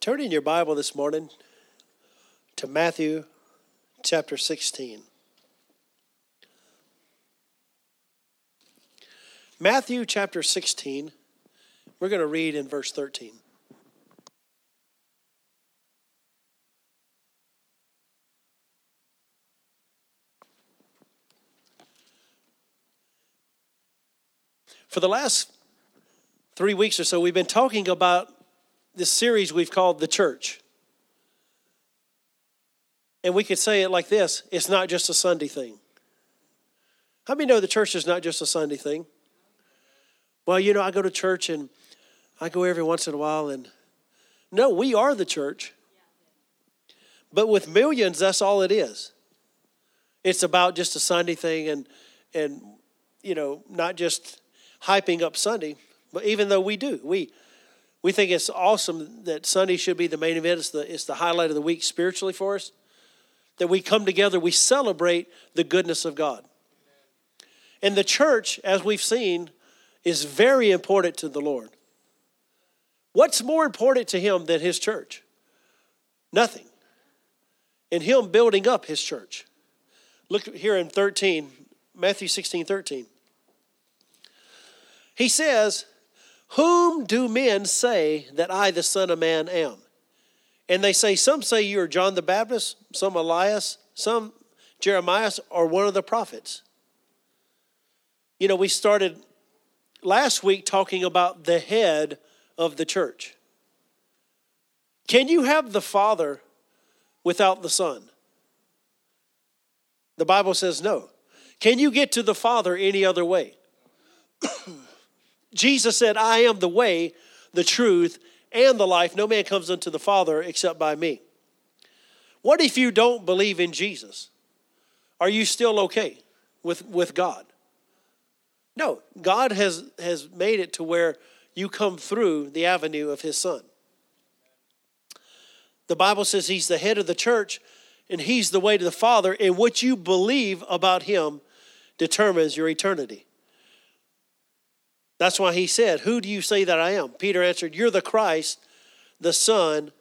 Turn in your Bible this morning to Matthew chapter 16. Matthew chapter 16, we're going to read in verse 13. For the last 3 weeks or so, we've been talking about this series we've called The Church. And we could say it like this: it's not just a Sunday thing. How many know the church is not just a Sunday thing? Well, you know, I go to church and I go every once in a while, and no, we are the church. But with millions, that's all it is. It's about just a Sunday thing and you know, not just hyping up Sunday, but even though we do. We think it's awesome that Sunday should be the main event. It's the highlight of the week spiritually for us. That we come together, we celebrate the goodness of God. And the church, as we've seen, is very important to the Lord. What's more important to him than his church? Nothing. And him building up his church. Look here in 13, Matthew 16, 13. He says, "Whom do men say that I, the Son of Man, am?" And they say, some say you are John the Baptist, some Elias, some Jeremiah, or one of the prophets. You know, we started last week talking about the head of the church. Can you have the Father without the Son? The Bible says no. Can you get to the Father any other way? Jesus said, "I am the way, the truth, and the life. No man comes unto the Father except by me." What if you don't believe in Jesus? Are you still okay with God? No, God has made it to where you come through the avenue of his Son. The Bible says he's the head of the church, and he's the way to the Father, and what you believe about him determines your eternity. That's why he said, "Who do you say that I am?" Peter answered, "You're the Christ, the Son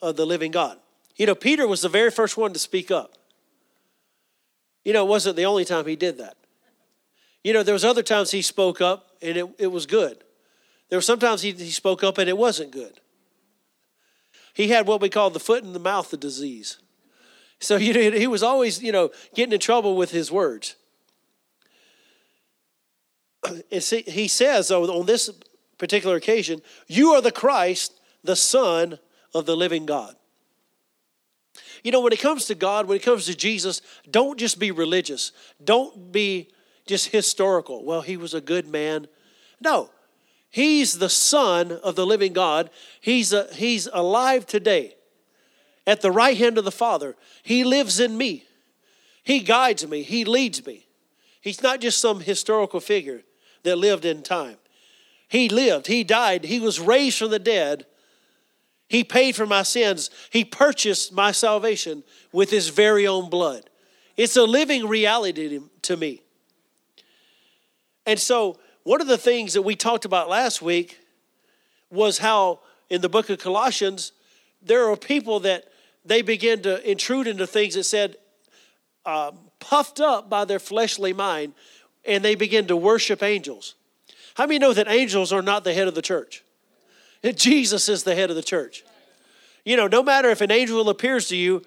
of the living God." You know, Peter was the very first one to speak up. You know, it wasn't the only time he did that. You know, there was other times he spoke up and it was good. There were sometimes he spoke up and it wasn't good. He had what we call the foot in the mouth of disease. So he was always, you know, getting in trouble with his words. He says, though, on this particular occasion, "You are the Christ, the Son of the living God." You know, when it comes to God, when it comes to Jesus, don't just be religious. Don't be just historical. Well, he was a good man. No, he's the Son of the living God. He's alive today at the right hand of the Father. He lives in me. He guides me. He leads me. He's not just some historical figure that lived in time. He lived, he died, he was raised from the dead. He paid for my sins. He purchased my salvation with his very own blood. It's a living reality to me. And so one of the things that we talked about last week was how in the book of Colossians, there are people that they begin to intrude into things that said, puffed up by their fleshly mind, and they begin to worship angels. How many know that angels are not the head of the church? Jesus is the head of the church. You know, no matter if an angel appears to you,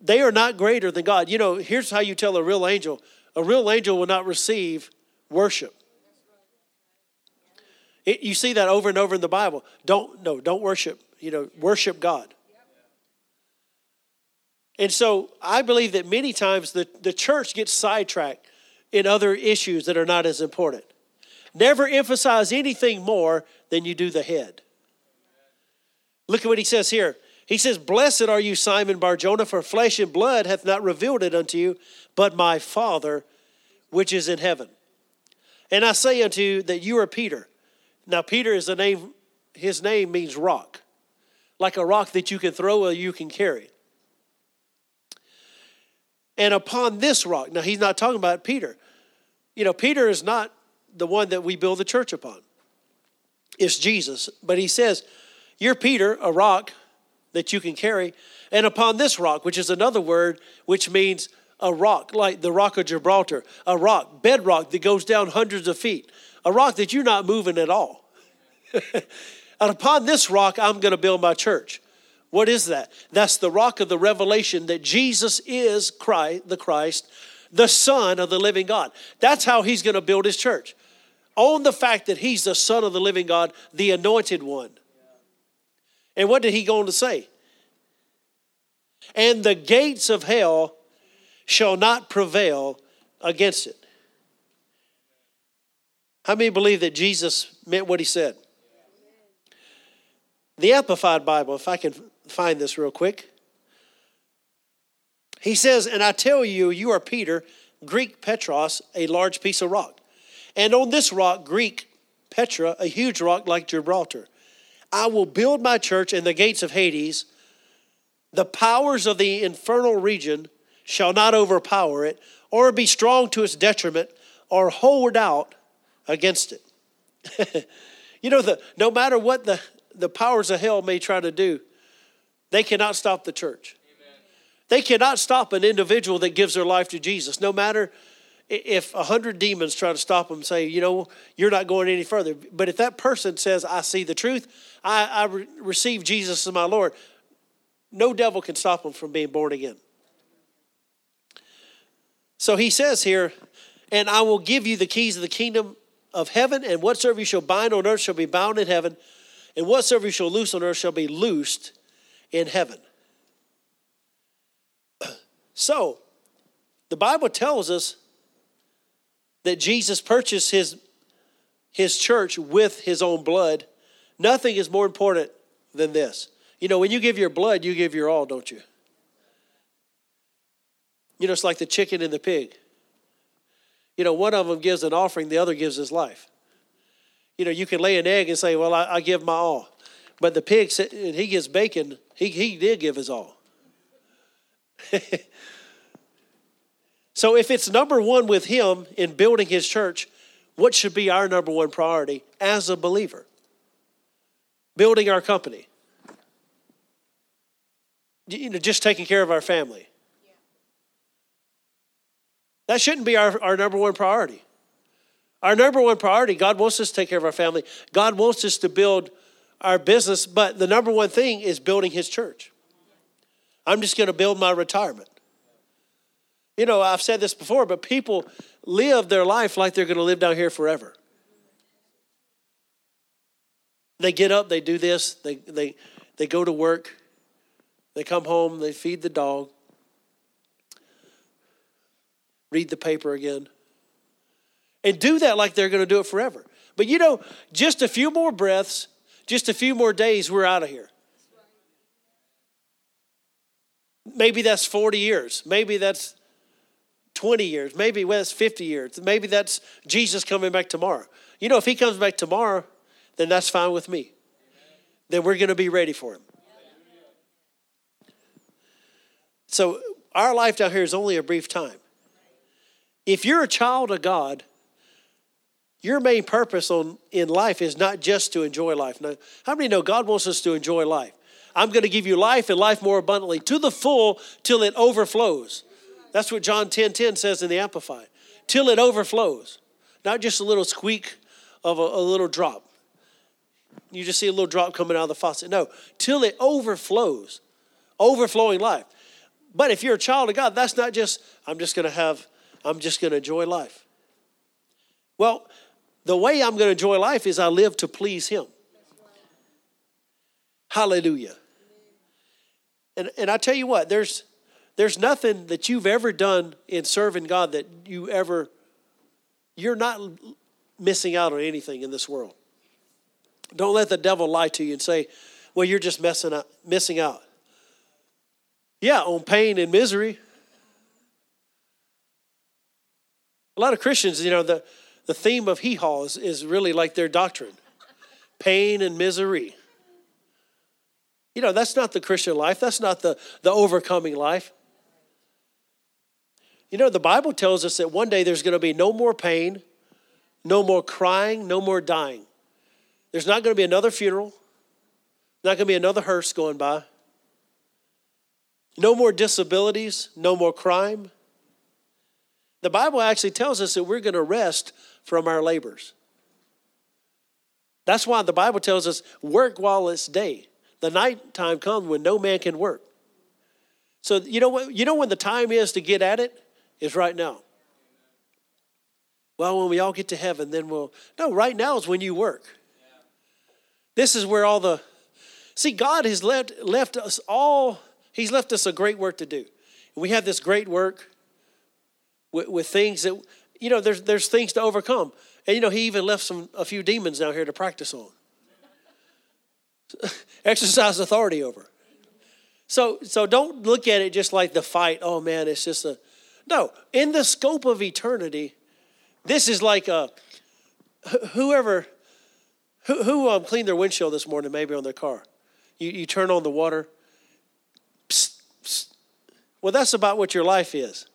they are not greater than God. You know, here's how you tell a real angel. A real angel will not receive worship. You see that over and over in the Bible. Don't worship. You know, worship God. And so I believe that many times the church gets sidetracked in other issues that are not as important. Never emphasize anything more than you do the head. Look at what he says here. He says, "Blessed are you, Simon Bar-Jonah, for flesh and blood hath not revealed it unto you, but my Father which is in heaven. And I say unto you that you are Peter." Now Peter is the name, his name means rock, like a rock that you can throw or you can carry. "And upon this rock," now he's not talking about Peter. You know, Peter is not the one that we build the church upon. It's Jesus. But he says, "You're Peter, a rock, that you can carry, and upon this rock, which is another word, which means a rock, like the Rock of Gibraltar, a rock, bedrock that goes down hundreds of feet, a rock that you're not moving at all. And upon this rock, I'm going to build my church. What is that? That's the rock of the revelation that Jesus is Christ, the Christ, the Son of the living God. That's how he's going to build his church. On the fact that he's the Son of the living God, the anointed one. And what did he go on to say? And the gates of hell shall not prevail against it. How many believe that Jesus meant what he said? The Amplified Bible, if I can find this real quick. He says, and I tell you, you are Peter, Greek Petros, a large piece of rock. And on this rock, Greek Petra, a huge rock like Gibraltar, I will build my church, and the gates of Hades, the powers of the infernal region, shall not overpower it or be strong to its detriment or hold out against it. You know, no matter what the powers of hell may try to do, they cannot stop the church. Amen. They cannot stop an individual that gives their life to Jesus. No matter if 100 demons try to stop them and say, you know, you're not going any further. But if that person says, I see the truth, I receive Jesus as my Lord, no devil can stop them from being born again. So he says here, and I will give you the keys of the kingdom of heaven, and whatsoever you shall bind on earth shall be bound in heaven, and whatsoever you shall loose on earth shall be loosed in heaven. So, the Bible tells us that Jesus purchased his church with his own blood. Nothing is more important than this. You know, when you give your blood, you give your all, don't you? You know, it's like the chicken and the pig. You know, one of them gives an offering, the other gives his life. You know, you can lay an egg and say, well, I give my all. But the pig, and he gives bacon, he did give his all. So if it's number one with him in building his church, what should be our number one priority as a believer? Building our company. You know, just taking care of our family. Yeah. That shouldn't be our number one priority. Our number one priority, God wants us to take care of our family. God wants us to build our business, but the number one thing is building his church. I'm just going to build my retirement. You know, I've said this before, but people live their life like they're going to live down here forever. They get up, they do this, they go to work, they come home, they feed the dog, read the paper again. And do that like they're going to do it forever. But you know, just a few more breaths, just a few more days, we're out of here. Maybe that's 40 years. Maybe that's 20 years. Maybe that's 50 years. Maybe that's Jesus coming back tomorrow. You know, if he comes back tomorrow, then that's fine with me. Then we're going to be ready for him. So our life down here is only a brief time. If you're a child of God, your main purpose in life is not just to enjoy life. Now, how many know God wants us to enjoy life? I'm going to give you life and life more abundantly to the full till it overflows. That's what John 10:10 says in the Amplified. Till it overflows. Not just a little squeak of a little drop. You just see a little drop coming out of the faucet. No, till it overflows. Overflowing life. But if you're a child of God, that's not just, I'm just going to enjoy life. Well, the way I'm going to enjoy life is I live to please him. Hallelujah. And I tell you what, there's nothing that you've ever done in serving God that you're not missing out on anything in this world. Don't let the devil lie to you and say, well, you're just missing out. Yeah, on pain and misery. A lot of Christians, you know, the theme of hee-haw is really like their doctrine. Pain and misery. You know, that's not the Christian life. That's not the overcoming life. You know, the Bible tells us that one day there's going to be no more pain, no more crying, no more dying. There's not going to be another funeral, not going to be another hearse going by. No more disabilities, no more crime. The Bible actually tells us that we're going to rest from our labors. That's why the Bible tells us, work while it's day. The night time comes when no man can work. So you know when the time is to get at it? It's right now. Well, when we all get to heaven, then right now is when you work. Yeah. This is where God has left us all, he's left us a great work to do. And we have this great work with things that, there's things to overcome. And, he even left a few demons down here to practice on. Exercise authority over. So don't look at it just like the fight. Oh, man, it's just no, in the scope of eternity, this is like whoever cleaned their windshield this morning, maybe on their car. You turn on the water. Psst, psst. Well, that's about what your life is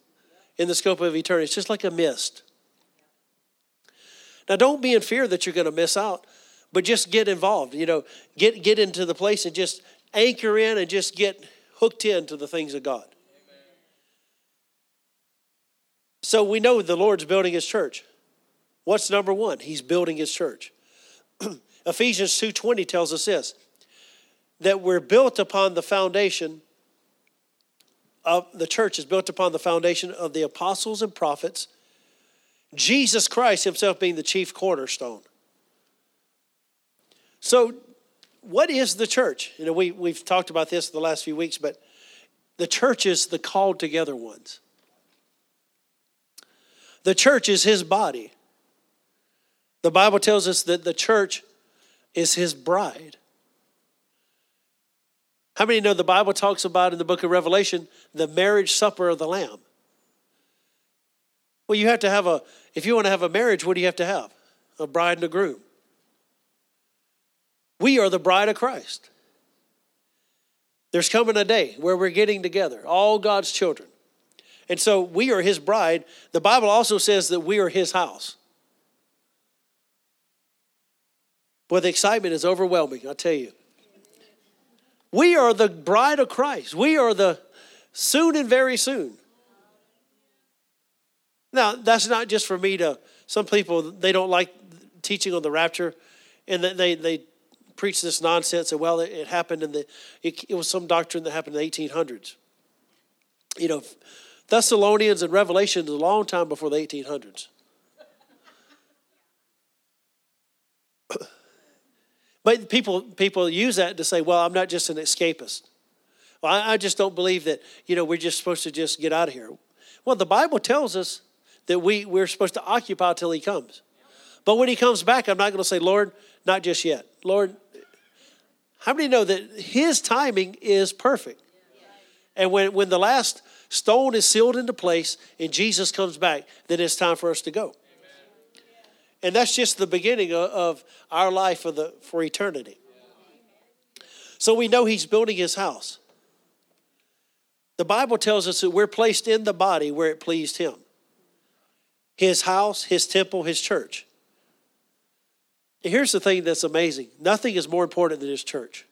in the scope of eternity. It's just like a mist. Now, don't be in fear that you're going to miss out, but just get involved. Get into the place and just anchor in and just get hooked into the things of God. Amen. So we know the Lord's building his church. What's number one? He's building his church. Ephesians 2:20 tells us this, that we're built upon the foundation of the church is built upon the foundation of the apostles and prophets, Jesus Christ himself being the chief cornerstone. So what is the church? We've talked about this the last few weeks, but the church is the called together ones. The church is his body. The Bible tells us that the church is his bride. How many know the Bible talks about in the book of Revelation, the marriage supper of the Lamb? Well, you have to have if you want to have a marriage, what do you have to have? A bride and a groom. We are the bride of Christ. There's coming a day where we're getting together, all God's children. And so we are his bride. The Bible also says that we are his house. Well, the excitement is overwhelming, I tell you. We are the bride of Christ. We are the soon and very soon. Now, that's not just for me to, some people, they don't like teaching on the rapture, and they preach this nonsense and it happened it was some doctrine that happened in the 1800s. Thessalonians and Revelation is a long time before the 1800s. But people use that to say, well, I'm not just an escapist. Well, I just don't believe that, we're just supposed to just get out of here. Well, the Bible tells us that we're supposed to occupy till he comes. But when he comes back, I'm not going to say, Lord, not just yet. Lord, how many know that his timing is perfect? And when the last stone is sealed into place and Jesus comes back, then it's time for us to go. And that's just the beginning of our life for eternity. So we know he's building his house. The Bible tells us that we're placed in the body where it pleased him. His house, his temple, his church. And here's the thing that's amazing. Nothing is more important than his church.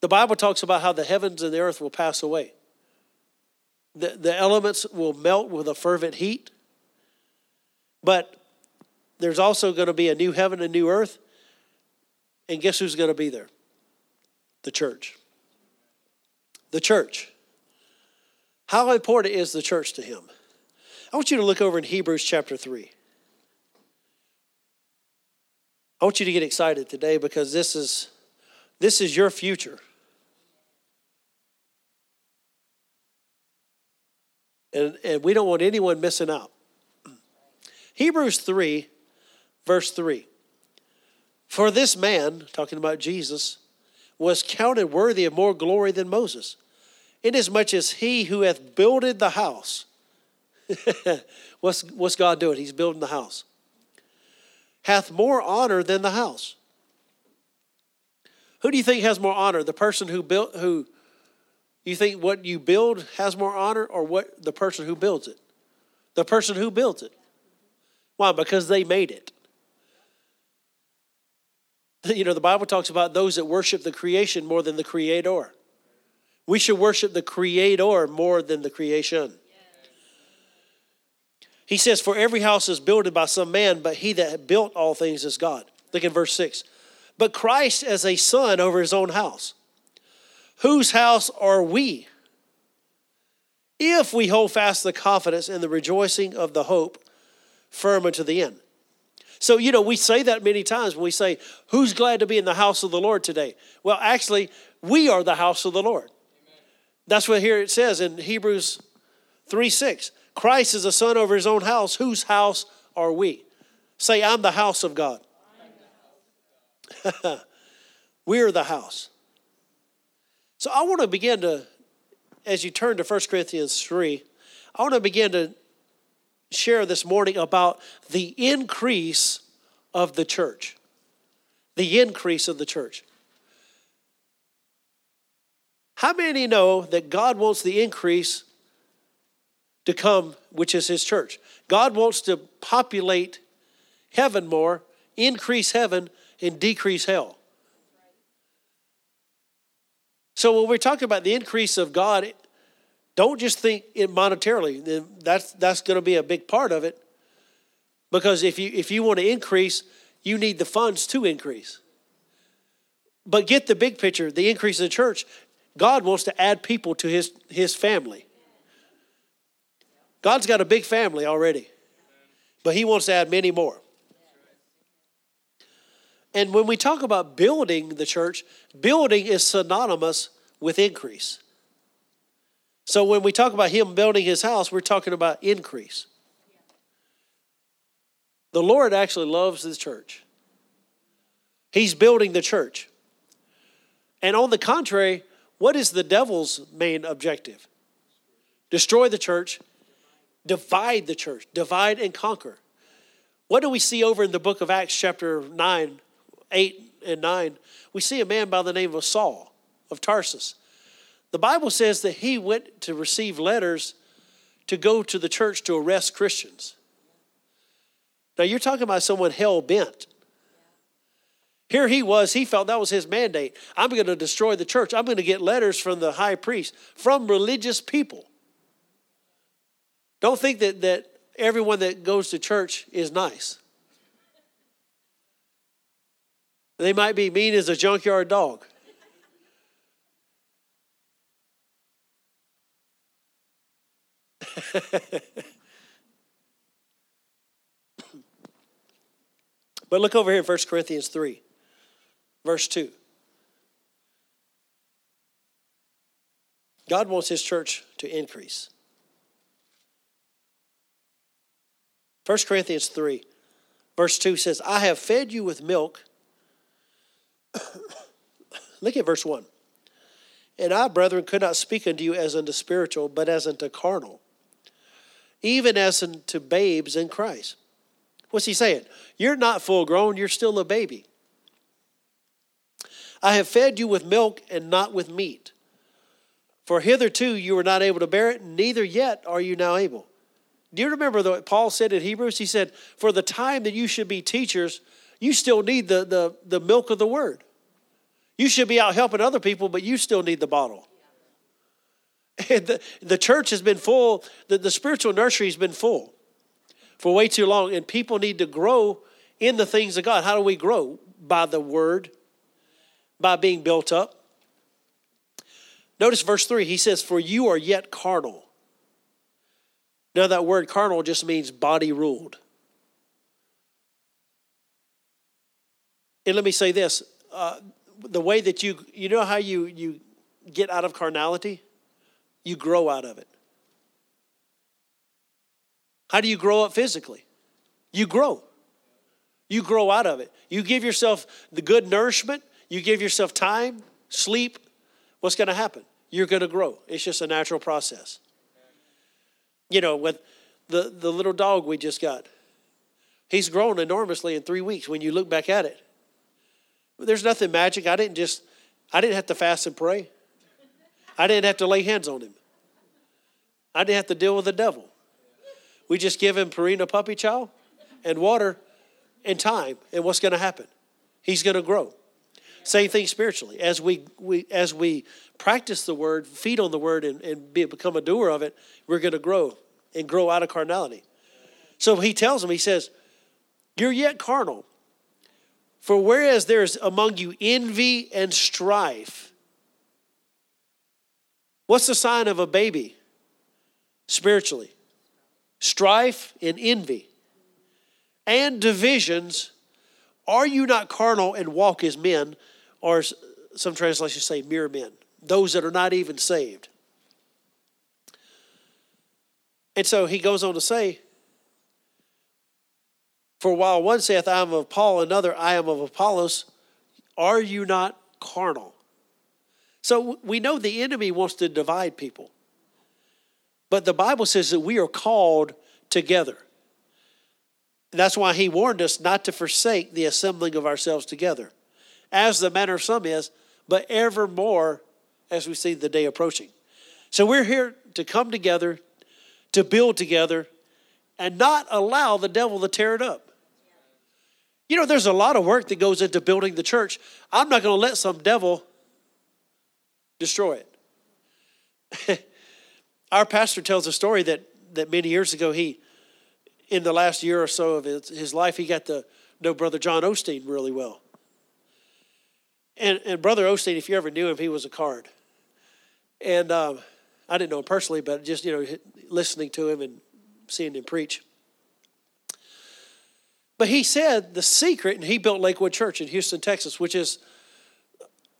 The Bible talks about how the heavens and the earth will pass away. The elements will melt with a fervent heat. But there's also going to be a new heaven and new earth. And guess who's going to be there? The church. The church. How important is the church to him? I want you to look over in Hebrews chapter 3. I want you to get excited today because this is your future. And we don't want anyone missing out. Hebrews 3, verse 3. For this man, talking about Jesus, was counted worthy of more glory than Moses, inasmuch as he who hath builded the house. What's God doing? He's building the house. Hath more honor than the house. Who do you think has more honor? The person who built, who you think what you build has more honor, or what the person who builds it? The person who builds it. Why? Because they made it. The Bible talks about those that worship the creation more than the creator. We should worship the Creator more than the creation. He says, for every house is built by some man, but he that built all things is God. Look in verse 6. But Christ as a son over his own house. Whose house are we? If we hold fast the confidence and the rejoicing of the hope firm unto the end. So, we say that many times when we say, who's glad to be in the house of the Lord today? Well, actually, we are the house of the Lord. Amen. That's what here it says in Hebrews 3:6. Christ is a son over his own house. Whose house are we? Say, I'm the house of God. We're the house. So I want to begin to, as you turn to 1 Corinthians 3, I want to begin to share this morning about the increase of the church. The increase of the church. How many know that God wants the increase to come, which is his church? God wants to populate heaven more, increase heaven, and decrease hell. So when we're talking about the increase of God, don't just think it monetarily. That's going to be a big part of it, because if you want to increase, you need the funds to increase. But get the big picture, the increase of the church. God wants to add people to his family. God's got a big family already, but he wants to add many more. And when we talk about building the church, building is synonymous with increase. So when we talk about him building his house, we're talking about increase. The Lord actually loves his church. He's building the church. And on the contrary, what is the devil's main objective? Destroy the church, divide the church, divide and conquer. What do we see over in the book of Acts chapter 9? 8 and 9, we see a man by the name of Saul of Tarsus. The Bible says that he went to receive letters to go to the church to arrest Christians. Now you're talking about someone hell-bent. Here he was, he felt that was his mandate. I'm going to destroy the church. I'm going to get letters from the high priest, from religious people. Don't think that everyone that goes to church is nice. They might be mean as a junkyard dog. But look over here in 1 Corinthians 3, verse 2. God wants his church to increase. 1 Corinthians 3, verse 2 says, I have fed you with milk. Look at verse 1. And I, brethren, could not speak unto you as unto spiritual, but as unto carnal, even as unto babes in Christ. What's he saying? You're not full grown, you're still a baby. I have fed you with milk and not with meat. For hitherto you were not able to bear it, neither yet are you now able. Do you remember what Paul said in Hebrews? He said, for the time that you should be teachers, you still need the milk of the word. You should be out helping other people, but you still need the bottle. And the church has been full, the spiritual nursery has been full for way too long, and people need to grow in the things of God. How do we grow? By the word, by being built up. Notice verse 3, he says, for you are yet carnal. Now that word carnal just means body ruled. And let me say this, the way that you know how you get out of carnality? You grow out of it. How do you grow up physically? You grow. You grow out of it. You give yourself the good nourishment. You give yourself time, sleep. What's going to happen? You're going to grow. It's just a natural process. With the little dog we just got, he's grown enormously in 3 weeks when you look back at it. There's nothing magic. I didn't have to fast and pray. I didn't have to lay hands on him. I didn't have to deal with the devil. We just give him Purina puppy chow and water and time. And what's going to happen? He's going to grow. Same thing spiritually. As we practice the word, feed on the word, and become a doer of it, we're going to grow and grow out of carnality. So he tells them, he says, you're yet carnal. For whereas there is among you envy and strife, what's the sign of a baby spiritually? Strife and envy and divisions. Are you not carnal and walk as men? Or some translations say mere men, those that are not even saved. And so he goes on to say, for while one saith, I am of Paul, another, I am of Apollos, are you not carnal? So we know the enemy wants to divide people. But the Bible says that we are called together. That's why he warned us not to forsake the assembling of ourselves together, as the manner of some is, but evermore as we see the day approaching. So we're here to come together, to build together, and not allow the devil to tear it up. You know, there's a lot of work that goes into building the church. I'm not going to let some devil destroy it. Our pastor tells a story that many years ago, he, in the last year or so of his life, he got to know Brother John Osteen really well. And Brother Osteen, if you ever knew him, he was a card. And I didn't know him personally, but just, you know, listening to him and seeing him preach. But he said the secret, and he built Lakewood Church in Houston, Texas, which is,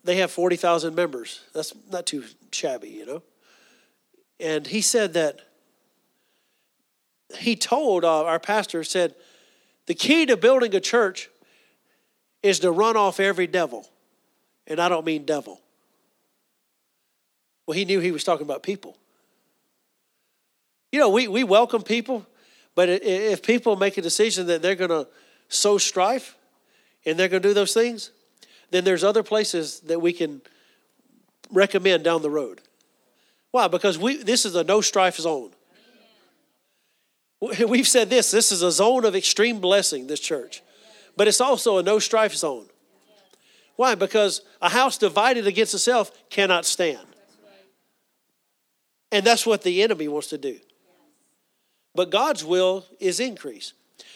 they have 40,000 members. That's not too shabby, you know. And he said that he told our pastor, said, the key to building a church is to run off every devil. And I don't mean devil. Well, he knew he was talking about people. You know, we welcome people, but if people make a decision that they're going to sow strife and they're going to do those things, then there's other places that we can recommend down the road. Why? Because this is a no strife zone. We've said this is a zone of extreme blessing, this church. But it's also a no strife zone. Why? Because a house divided against itself cannot stand. And that's what the enemy wants to do. But God's will is increase.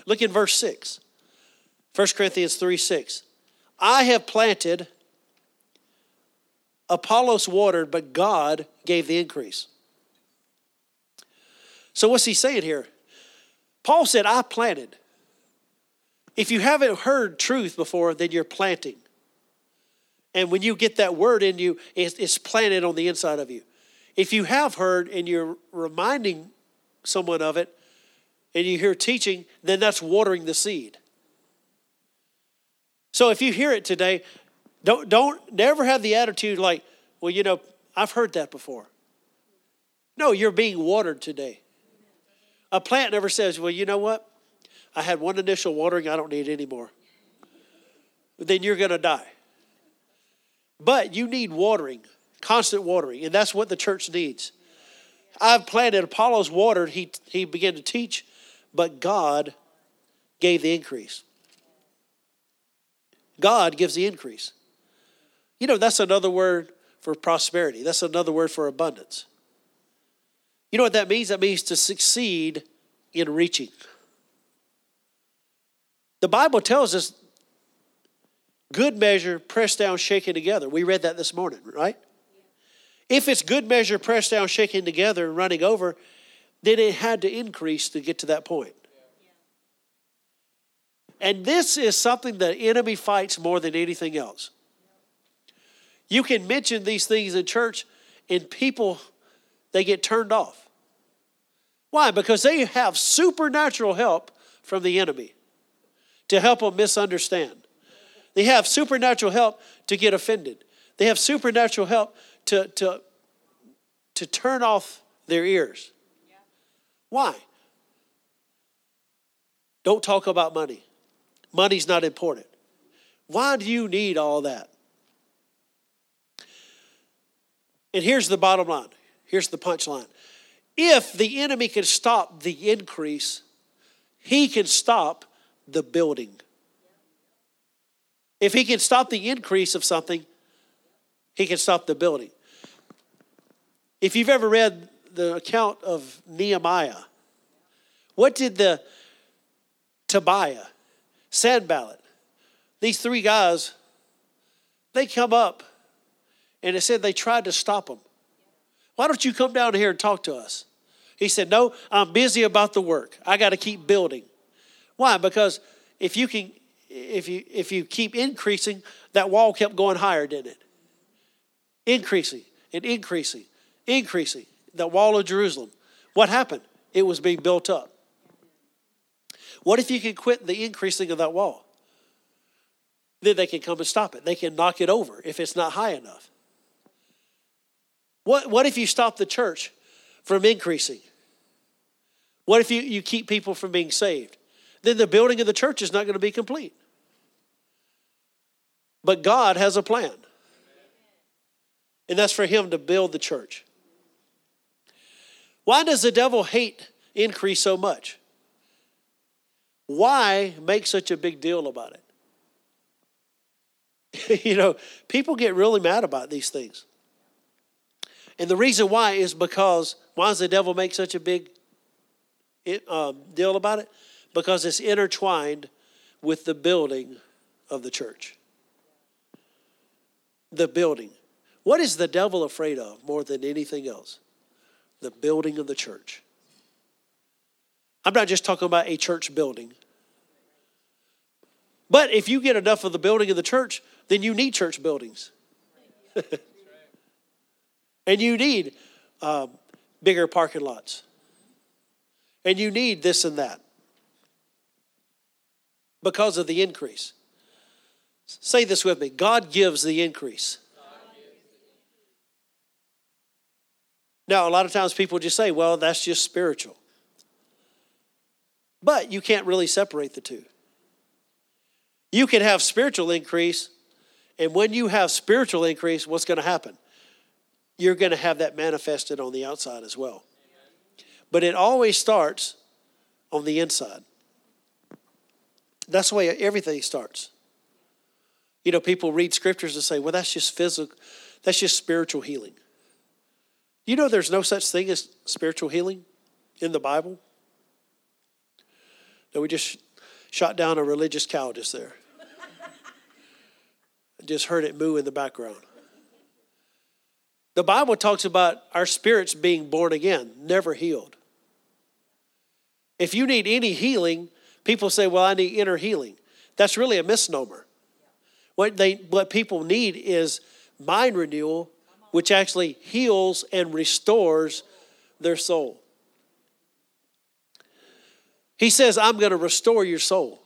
Look in verse 6. 1 Corinthians 3:6. I have planted, Apollos watered, but God gave the increase. So what's he saying here? Paul said, I planted. If you haven't heard truth before, then you're planting. And when you get that word in you, it's planted on the inside of you. If you have heard and you're reminding someone of it and you hear teaching, then that's watering the seed. So if you hear it today, don't never have the attitude like, well, you know, I've heard that before. No, you're being watered today. A plant never says, well, you know what? I had one initial watering, I don't need any more. Then you're going to die. But you need watering, constant watering, and that's what the church needs. I've planted, Apollos watered, he began to teach, but God gave the increase. God gives the increase. You know, that's another word for prosperity. That's another word for abundance. You know what that means? That means to succeed in reaching. The Bible tells us good measure, pressed down, shaken together. We read that this morning, right? If it's good measure, pressed down, shaken together, and running over, then it had to increase to get to that point. And this is something the enemy fights more than anything else. You can mention these things in church and people, they get turned off. Why? Because they have supernatural help from the enemy to help them misunderstand. They have supernatural help to get offended. They have supernatural help to turn off their ears. Yeah. Why? Don't talk about money. Money's not important. Why do you need all that? And here's the bottom line. Here's the punchline. If the enemy can stop the increase, he can stop the building. If he can stop the increase of something, he can stop the building. If you've ever read the account of Nehemiah, what did the Tobiah, Sanballat, these three guys, they come up and it said they tried to stop him. Why don't you come down here and talk to us? He said, no, I'm busy about the work. I got to keep building. Why? Because if you keep increasing, that wall kept going higher, didn't it? Increasing and increasing, increasing. The wall of Jerusalem. What happened? It was being built up. What if you can quit the increasing of that wall? Then they can come and stop it. They can knock it over if it's not high enough. What if you stop the church from increasing? What if you keep people from being saved? Then the building of the church is not going to be complete. But God has a plan. And that's for him to build the church. Why does the devil hate increase so much? Why make such a big deal about it? People get really mad about these things. And the reason why is because, why does the devil make such a big deal about it? Because it's intertwined with the building of the church. The building. What is the devil afraid of more than anything else? The building of the church. I'm not just talking about a church building. But if you get enough of the building of the church, then you need church buildings. And you need bigger parking lots. And you need this and that. Because of the increase. Say this with me. God gives the increase. Now, a lot of times people just say, well, that's just spiritual. But you can't really separate the two. You can have spiritual increase, and when you have spiritual increase, what's going to happen? You're going to have that manifested on the outside as well. But it always starts on the inside. That's the way everything starts. People read scriptures and say, well, that's just physical, that's just spiritual healing. You know there's no such thing as spiritual healing in the Bible? No, we just shot down a religious cow just there. I just heard it moo in the background. The Bible talks about our spirits being born again, never healed. If you need any healing, people say, well, I need inner healing. That's really a misnomer. What people need is mind renewal, which actually heals and restores their soul. He says, I'm going to restore your soul.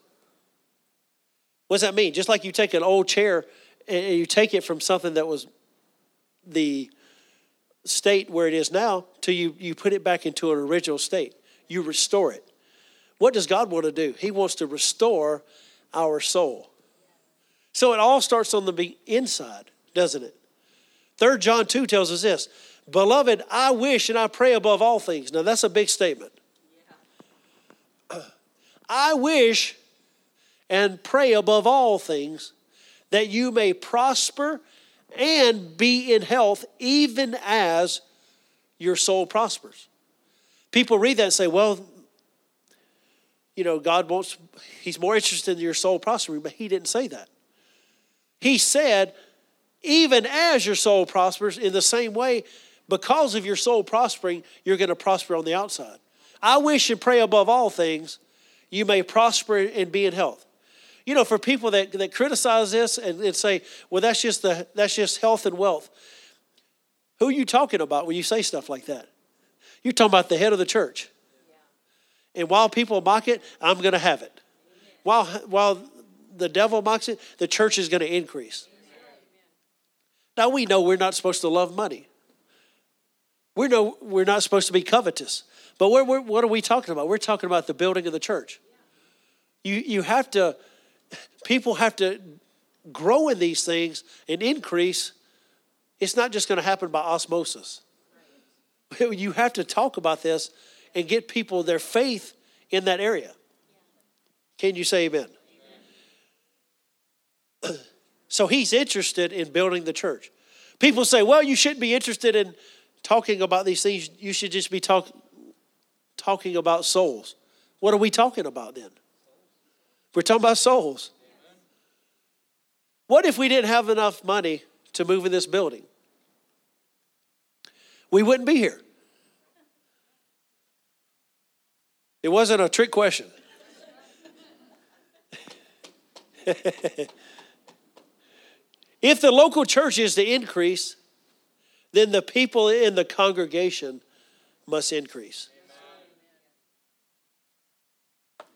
What does that mean? Just like you take an old chair and you take it from something that was the state where it is now till you put it back into an original state. You restore it. What does God want to do? He wants to restore our soul. So it all starts on the inside, doesn't it? 3 John 2 tells us this, beloved, I wish and I pray above all things. Now that's a big statement. Yeah. I wish and pray above all things that you may prosper and be in health even as your soul prospers. People read that and say, well, God wants, he's more interested in your soul prospering, but he didn't say that. He said, even as your soul prospers, in the same way, because of your soul prospering, you're going to prosper on the outside. I wish and pray above all things, you may prosper and be in health. For people that criticize this and say, well, that's just health and wealth. Who are you talking about when you say stuff like that? You're talking about the head of the church. Yeah. And while people mock it, I'm going to have it. Yeah. While the devil mocks it, the church is going to increase. Now, we know we're not supposed to love money. We know we're not supposed to be covetous. But what are we talking about? We're talking about the building of the church. People have to grow in these things and increase. It's not just going to happen by osmosis. You have to talk about this and get people their faith in that area. Can you say amen? So he's interested in building the church. People say, well, you shouldn't be interested in talking about these things. You should just be talking about souls. What are we talking about then? We're talking about souls. What if we didn't have enough money to move in this building? We wouldn't be here. It wasn't a trick question. If the local church is to increase, then the people in the congregation must increase. Amen.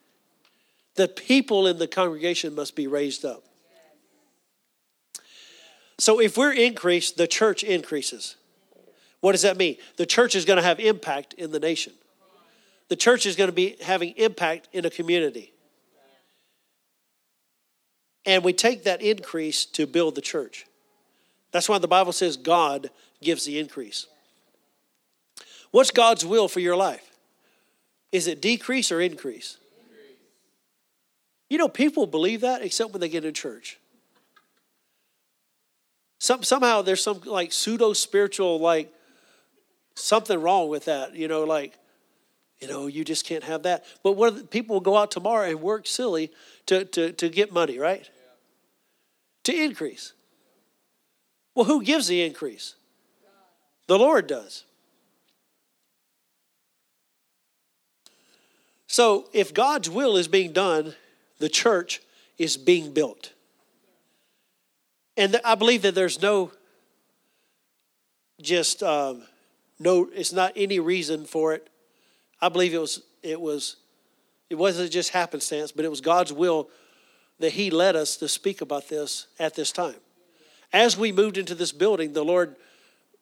The people in the congregation must be raised up. So if we're increased, the church increases. What does that mean? The church is going to have impact in the nation. The church is going to be having impact in a community. And we take that increase to build the church. That's why the Bible says God gives the increase. What's God's will for your life? Is it decrease or increase? You know, people believe that except when they get in church. Somehow there's some like pseudo-spiritual, like something wrong with that. You know, like, you know, you just can't have that. But what people will go out tomorrow and work silly to get money, right? Yeah. To increase. Well, who gives the increase? The Lord does. So if God's will is being done, the church is being built. And I believe that there's it's not any reason for it. I believe it wasn't just happenstance, but it was God's will that he led us to speak about this at this time. As we moved into this building, the Lord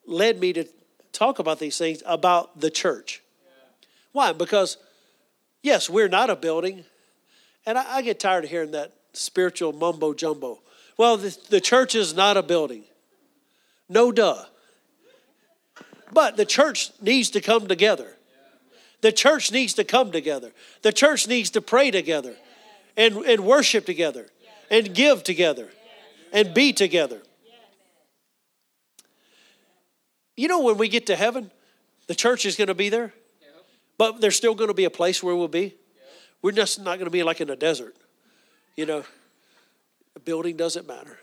led me to talk about these things about the church. Yeah. Why? Because, yes, we're not a building. And I get tired of hearing that spiritual mumbo jumbo. Well, the church is not a building. No duh. But the church needs to come together. The church needs to come together. The church needs to pray together and worship together and give together and be together. You know, when we get to heaven, the church is going to be there, but there's still going to be a place where we'll be. We're just not going to be like in a desert. You know, a building doesn't matter.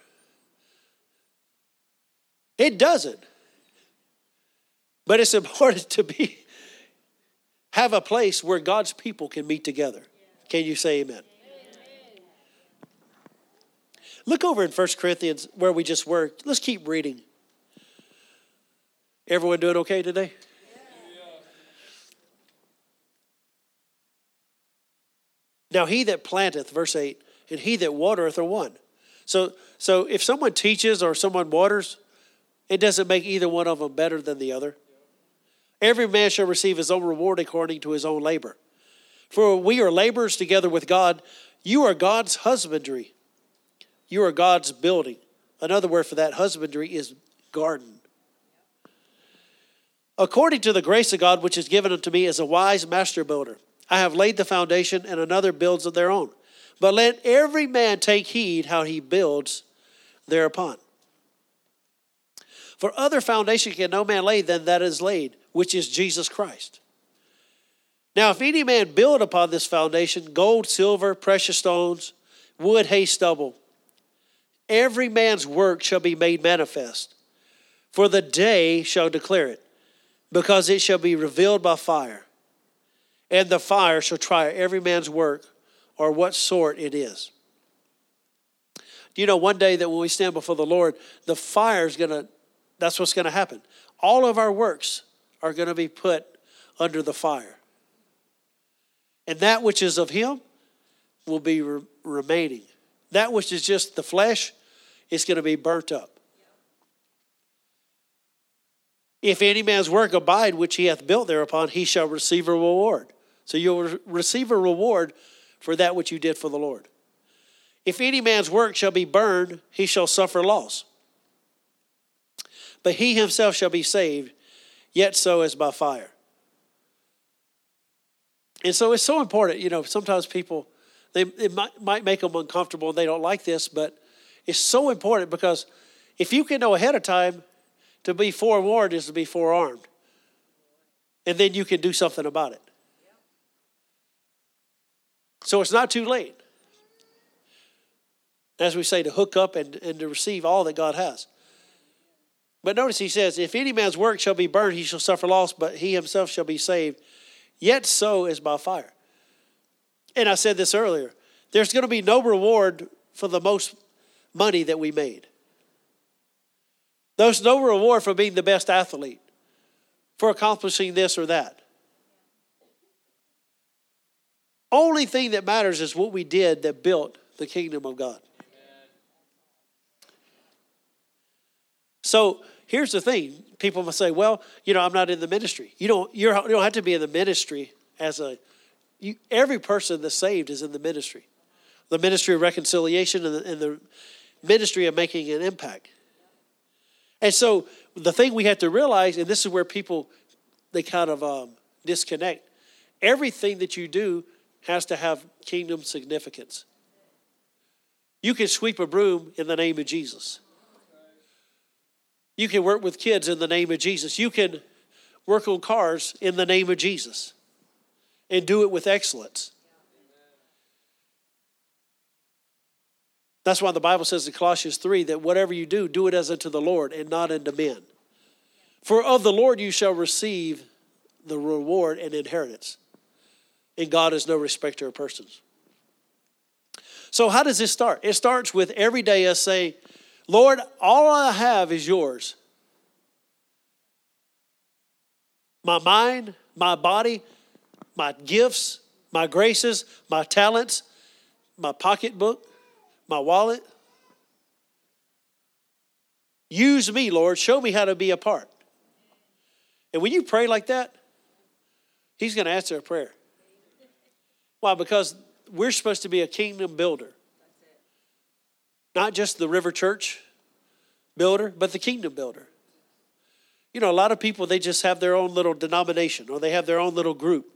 It doesn't. But it's important to have a place where God's people can meet together. Can you say amen? Amen. Look over in 1 Corinthians where we just were. Let's keep reading. Everyone doing okay today? Yeah. Now he that planteth, verse 8, and he that watereth are one. So if someone teaches or someone waters, it doesn't make either one of them better than the other. Every man shall receive his own reward according to his own labor. For we are laborers together with God. You are God's husbandry. You are God's building. Another word for that husbandry is garden. According to the grace of God, which is given unto me as a wise master builder, I have laid the foundation, and another builds of their own. But let every man take heed how he builds thereupon. For other foundation can no man lay than that is laid, which is Jesus Christ. Now, if any man build upon this foundation, gold, silver, precious stones, wood, hay, stubble, every man's work shall be made manifest. For the day shall declare it, because it shall be revealed by fire. And the fire shall try every man's work, or what sort it is. Do you know one day that when we stand before the Lord, the fire is going to, that's what's going to happen. All of our works are going to be put under the fire. And that which is of him will be remaining. That which is just the flesh is going to be burnt up. If any man's work abide, which he hath built thereupon, he shall receive a reward. So you'll receive a reward for that which you did for the Lord. If any man's work shall be burned, he shall suffer loss. But he himself shall be saved, yet so as by fire. And so it's so important, you know, sometimes people, it might make them uncomfortable and they don't like this, but It's so important because if you can know ahead of time, to be forewarned is to be forearmed. And then you can do something about it. So it's not too late. As we say, to hook up and to receive all that God has. But notice he says, if any man's work shall be burned, he shall suffer loss, but he himself shall be saved. Yet so is by fire. And I said this earlier, there's going to be no reward for the most money that we made. There's no reward for being the best athlete, for accomplishing this or that. Only thing that matters is what we did that built the kingdom of God. Amen. So here's the thing. People must say, well, I'm not in the ministry. You don't have to be in the ministry every person that's saved is in the ministry. The ministry of reconciliation and the ministry of making an impact. And so the thing we have to realize, and this is where people, they kind of disconnect. Everything that you do has to have kingdom significance. You can sweep a broom in the name of Jesus. You can work with kids in the name of Jesus. You can work on cars in the name of Jesus and do it with excellence. That's why the Bible says in Colossians 3 that whatever you do, do it as unto the Lord and not unto men. For of the Lord you shall receive the reward and inheritance. And God is no respecter of persons. So how does this start? It starts with every day us saying, Lord, all I have is yours. My mind, my body, my gifts, my graces, my talents, my pocketbook, my wallet. Use me, Lord. Show me how to be a part. And when you pray like that, he's going to answer a prayer. Why? Because we're supposed to be a kingdom builder. Not just the River Church builder, but the kingdom builder. A lot of people, they just have their own little denomination or they have their own little group.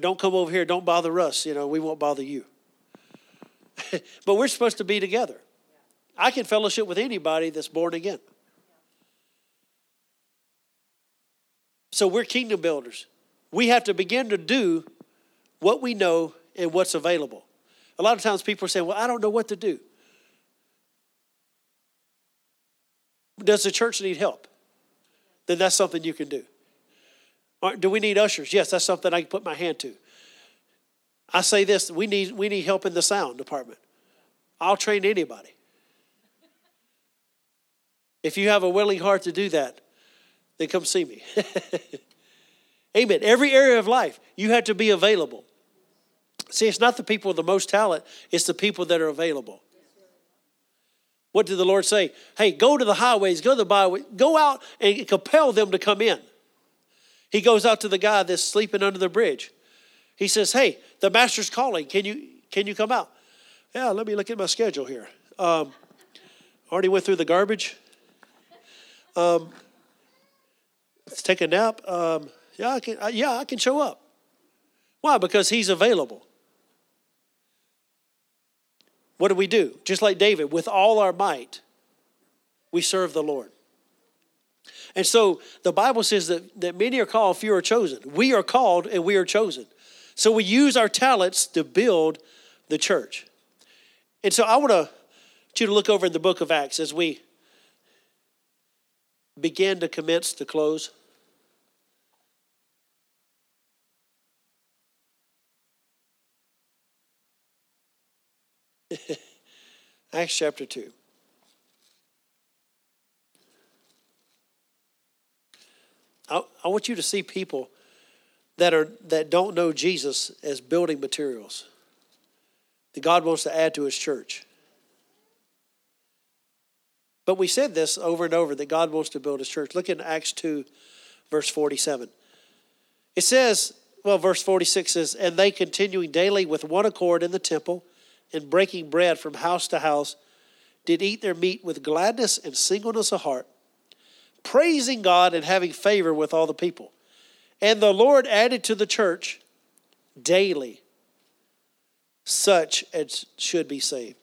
Don't come over here. Don't bother us. We won't bother you. But we're supposed to be together. I can fellowship with anybody that's born again. So we're kingdom builders. We have to begin to do what we know and what's available. A lot of times people are saying, well, I don't know what to do. Does the church need help? Then that's something you can do. Or, do we need ushers? Yes, that's something I can put my hand to. I say this, we need help in the sound department. I'll train anybody. If you have a willing heart to do that, then come see me. Amen. Every area of life, you have to be available. See, it's not the people with the most talent, it's the people that are available. What did the Lord say? Hey, go to the highways, go to the byways, go out and compel them to come in. He goes out to the guy that's sleeping under the bridge. He says, hey, the master's calling. Can you come out? Yeah, let me look at my schedule here. Already went through the garbage. Let's take a nap. I can show up. Why? Because he's available. What do? Just like David, with all our might, we serve the Lord. And so the Bible says that many are called, few are chosen. We are called and we are chosen. So we use our talents to build the church. And so I want you to look over in the book of Acts as we begin to commence to close. Acts chapter 2. I want you to see people that don't know Jesus as building materials that God wants to add to his church. But we said this over and over, that God wants to build his church. Look in Acts 2, verse 47. It says, verse 46 says, and they continuing daily with one accord in the temple and breaking bread from house to house, did eat their meat with gladness and singleness of heart, praising God and having favor with all the people. And the Lord added to the church daily such as should be saved.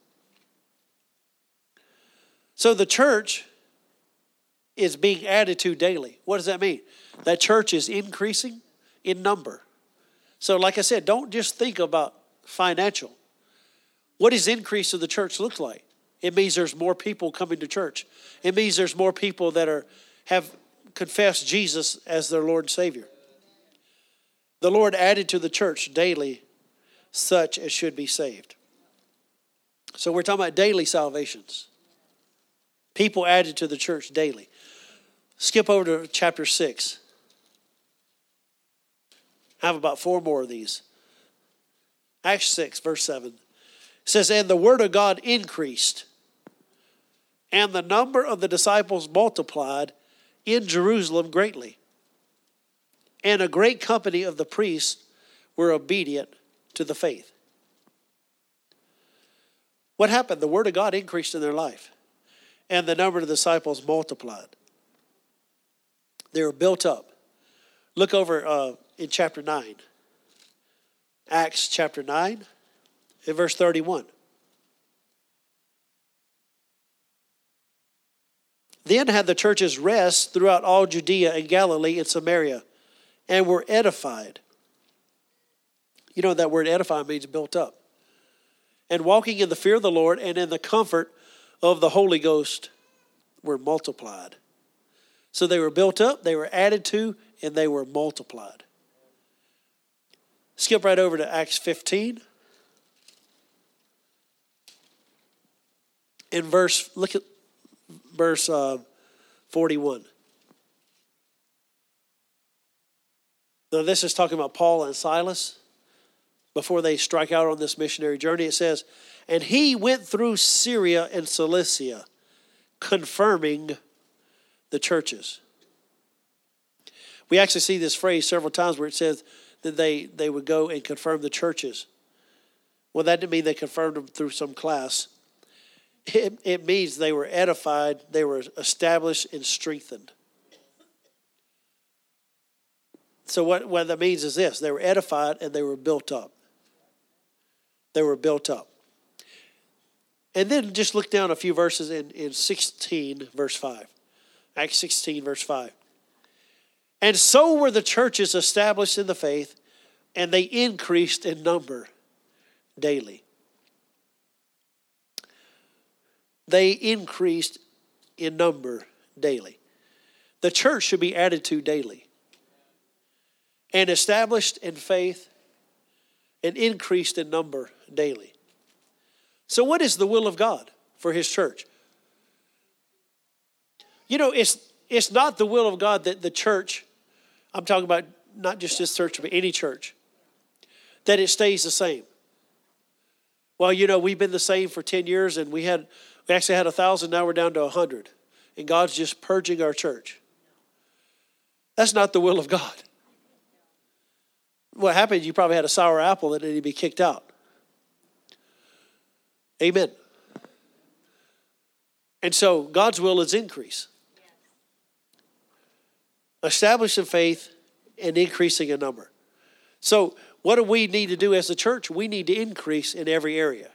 So the church is being added to daily. What does that mean? That church is increasing in number. So like I said, don't just think about financial. What does increase of the church look like? It means there's more people coming to church. It means there's more people that have confessed Jesus as their Lord and Savior. The Lord added to the church daily such as should be saved. So we're talking about daily salvations. People added to the church daily. Skip over to chapter 6. I have about 4 more of these. Acts 6, verse 7. It says, and the word of God increased, and the number of the disciples multiplied in Jerusalem greatly. And a great company of the priests were obedient to the faith. What happened? The word of God increased in their life, and the number of the disciples multiplied. They were built up. Look over in chapter 9. Acts chapter 9 and verse 31. Then had the churches rest throughout all Judea and Galilee and Samaria, and were edified. You know that word edify means built up. And walking in the fear of the Lord and in the comfort of the Holy Ghost were multiplied. So they were built up, they were added to, and they were multiplied. Skip right over to Acts 15. In verse, look at verse 41. Now this is talking about Paul and Silas before they strike out on this missionary journey. It says, and he went through Syria and Cilicia, confirming the churches. We actually see this phrase several times where it says that they would go and confirm the churches. Well, that didn't mean they confirmed them through some class. It means they were edified, they were established and strengthened. So what that means is this. They were edified and they were built up. They were built up. And then just look down a few verses in 16, verse 5. Acts 16, verse 5. And so were the churches established in the faith, and they increased in number daily. They increased in number daily. The church should be added to daily. And established in faith and increased in number daily. So what is the will of God for his church? You know, it's not the will of God that the church, I'm talking about not just this church, but any church, that it stays the same. Well, you know, we've been the same for 10 years and we actually had 1,000, now we're down to 100. And God's just purging our church. That's not the will of God. What happened, you probably had a sour apple that needed to be kicked out. Amen. And so God's will is increase. Establish in faith and increasing in number. So what do we need to do as a church? We need to increase in every area.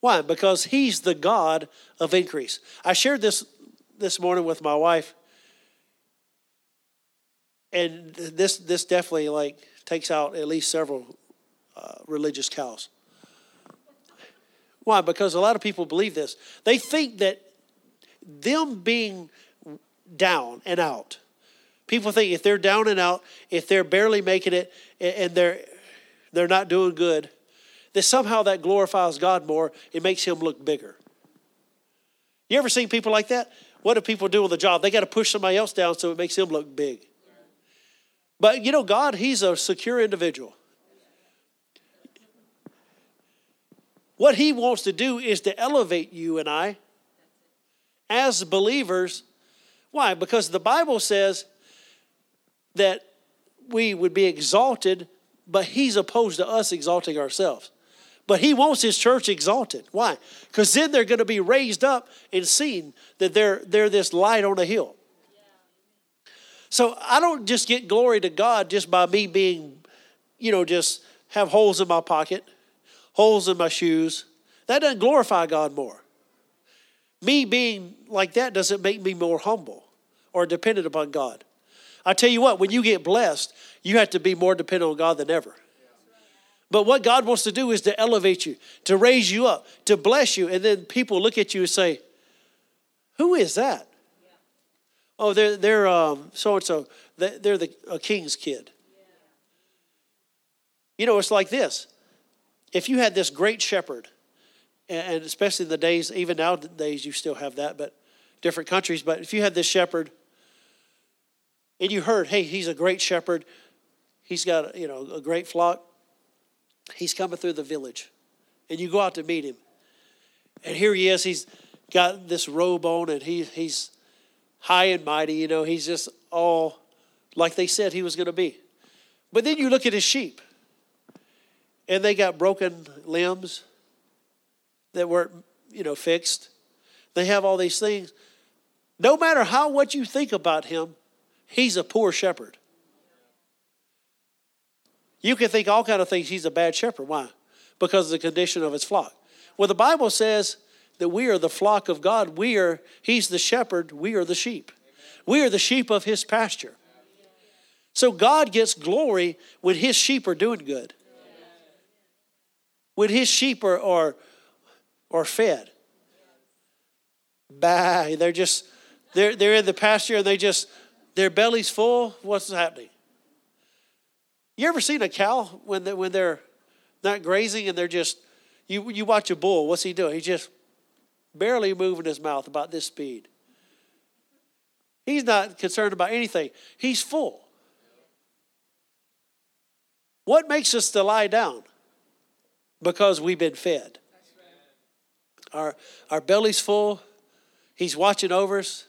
Why? Because he's the God of increase. I shared this morning with my wife. And this definitely takes out at least several religious cows. Why? Because a lot of people believe this. They think that them being down and out, people think if they're down and out, if they're barely making it and they're not doing good, that somehow that glorifies God more. It makes him look bigger. You ever seen people like that? What do people do on the job? They got to push somebody else down so it makes him look big. But you know, God, he's a secure individual. What he wants to do is to elevate you and I as believers. Why? Because the Bible says that we would be exalted, but he's opposed to us exalting ourselves. But he wants his church exalted. Why? Because then they're going to be raised up and seen that they're this light on a hill. So I don't just get glory to God just by me being, just have holes in my pocket, holes in my shoes. That doesn't glorify God more. Me being like that doesn't make me more humble or dependent upon God. I tell you what, when you get blessed, you have to be more dependent on God than ever. But what God wants to do is to elevate you, to raise you up, to bless you. And then people look at you and say, who is that? Yeah. Oh, they're so-and-so. They're a king's kid. Yeah. You know, it's like this. If you had this great shepherd, and especially in the days, even nowadays you still have that, but different countries. But if you had this shepherd and you heard, hey, he's a great shepherd. He's got, you know, a great flock. He's coming through the village. And you go out to meet him. And here he is. He's got this robe on, and he's high and mighty. You know, he's just all like they said he was going to be. But then you look at his sheep, and they got broken limbs that weren't, you know, fixed. They have all these things. No matter how what you think about him, he's a poor shepherd. You can think all kind of things. He's a bad shepherd. Why? Because of the condition of his flock. Well, the Bible says that we are the flock of God. He's the shepherd. We are the sheep. We are the sheep of his pasture. So God gets glory when his sheep are doing good. When his sheep are fed. Bah, they're in the pasture and their belly's full. What's happening? You ever seen a cow when they're not grazing and they're just, you watch a bull, what's he doing? He's just barely moving his mouth about this speed. He's not concerned about anything. He's full. What makes us to lie down? Because we've been fed. Our belly's full. He's watching over us.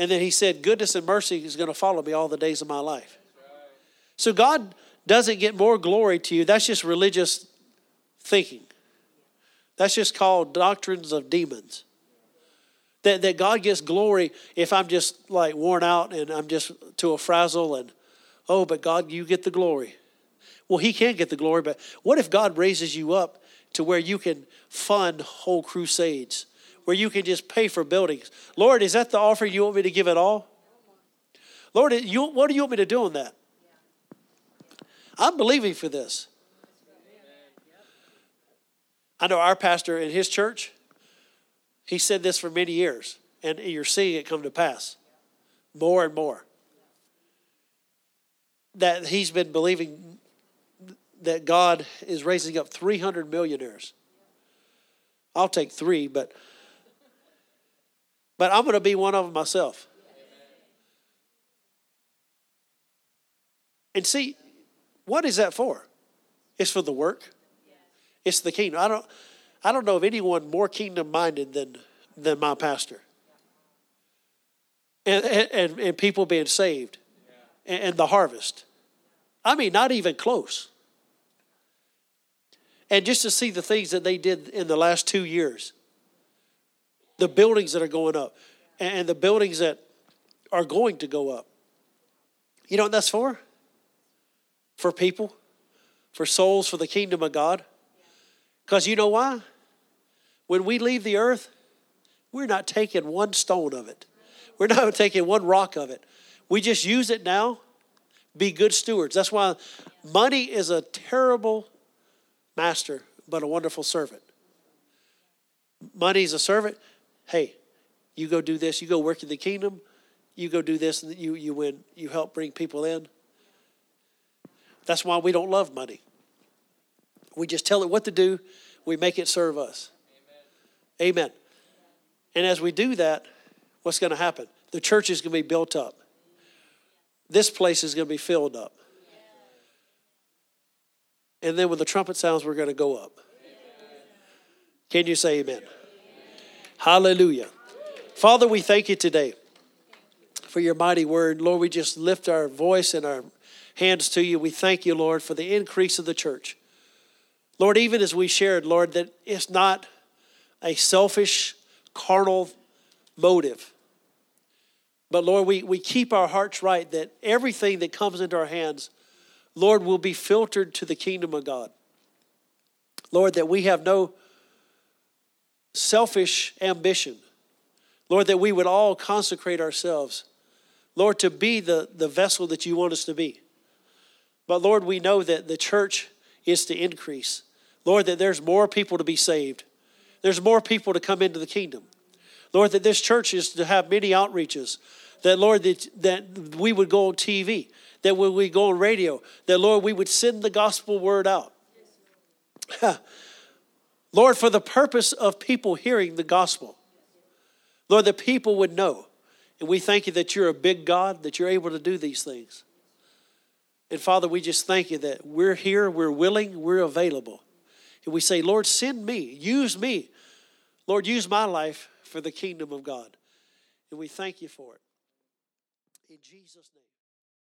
And then he said, goodness and mercy is going to follow me all the days of my life. So God doesn't get more glory to you. That's just religious thinking. That's just called doctrines of demons. That God gets glory if I'm just like worn out and I'm just to a frazzle and, oh, but God, you get the glory. Well, he can get the glory, but what if God raises you up to where you can fund whole crusades, where you can just pay for buildings? Lord, is that the offering you want me to give at all? Lord, what do you want me to do on that? I'm believing for this. I know our pastor in his church, he said this for many years, and you're seeing it come to pass more and more. That he's been believing that God is raising up 300 millionaires. I'll take 3, but I'm going to be one of them myself. And see, what is that for? It's for the work. It's the kingdom. I don't know of anyone more kingdom-minded than my pastor. And people being saved. And the harvest. I mean, not even close. And just to see the things that they did in the last 2 years. The buildings that are going up. And the buildings that are going to go up. You know what that's for? For people, for souls, for the kingdom of God. Because you know why? When we leave the earth, we're not taking one stone of it. We're not taking one rock of it. We just use it now. Be good stewards. That's why money is a terrible master, but a wonderful servant. Money's a servant. Hey, you go do this. You go work in the kingdom. You go do this, and you win. You help bring people in. That's why we don't love money. We just tell it what to do. We make it serve us. Amen. And as we do that, what's going to happen? The church is going to be built up. This place is going to be filled up. And then when the trumpet sounds, we're going to go up. Can you say amen? Hallelujah. Father, we thank you today for your mighty word. Lord, we just lift our voice and our hands to you. We thank you, Lord, for the increase of the church. Lord, even as we shared, Lord, that it's not a selfish, carnal motive. But, Lord, we keep our hearts right that everything that comes into our hands, Lord, will be filtered to the kingdom of God. Lord, that we have no selfish ambition, Lord, that we would all consecrate ourselves, Lord, to be the vessel that you want us to be. But Lord, we know that the church is to increase. Lord, that there's more people to be saved. There's more people to come into the kingdom. Lord, that this church is to have many outreaches. That, Lord, that we would go on TV. That when we go on radio. That, Lord, we would send the gospel word out. Lord, for the purpose of people hearing the gospel. Lord, that people would know. And we thank you that you're a big God, that you're able to do these things. And Father, we just thank you that we're here, we're willing, we're available. And we say, Lord, send me, use me. Lord, use my life for the kingdom of God. And we thank you for it. In Jesus' name.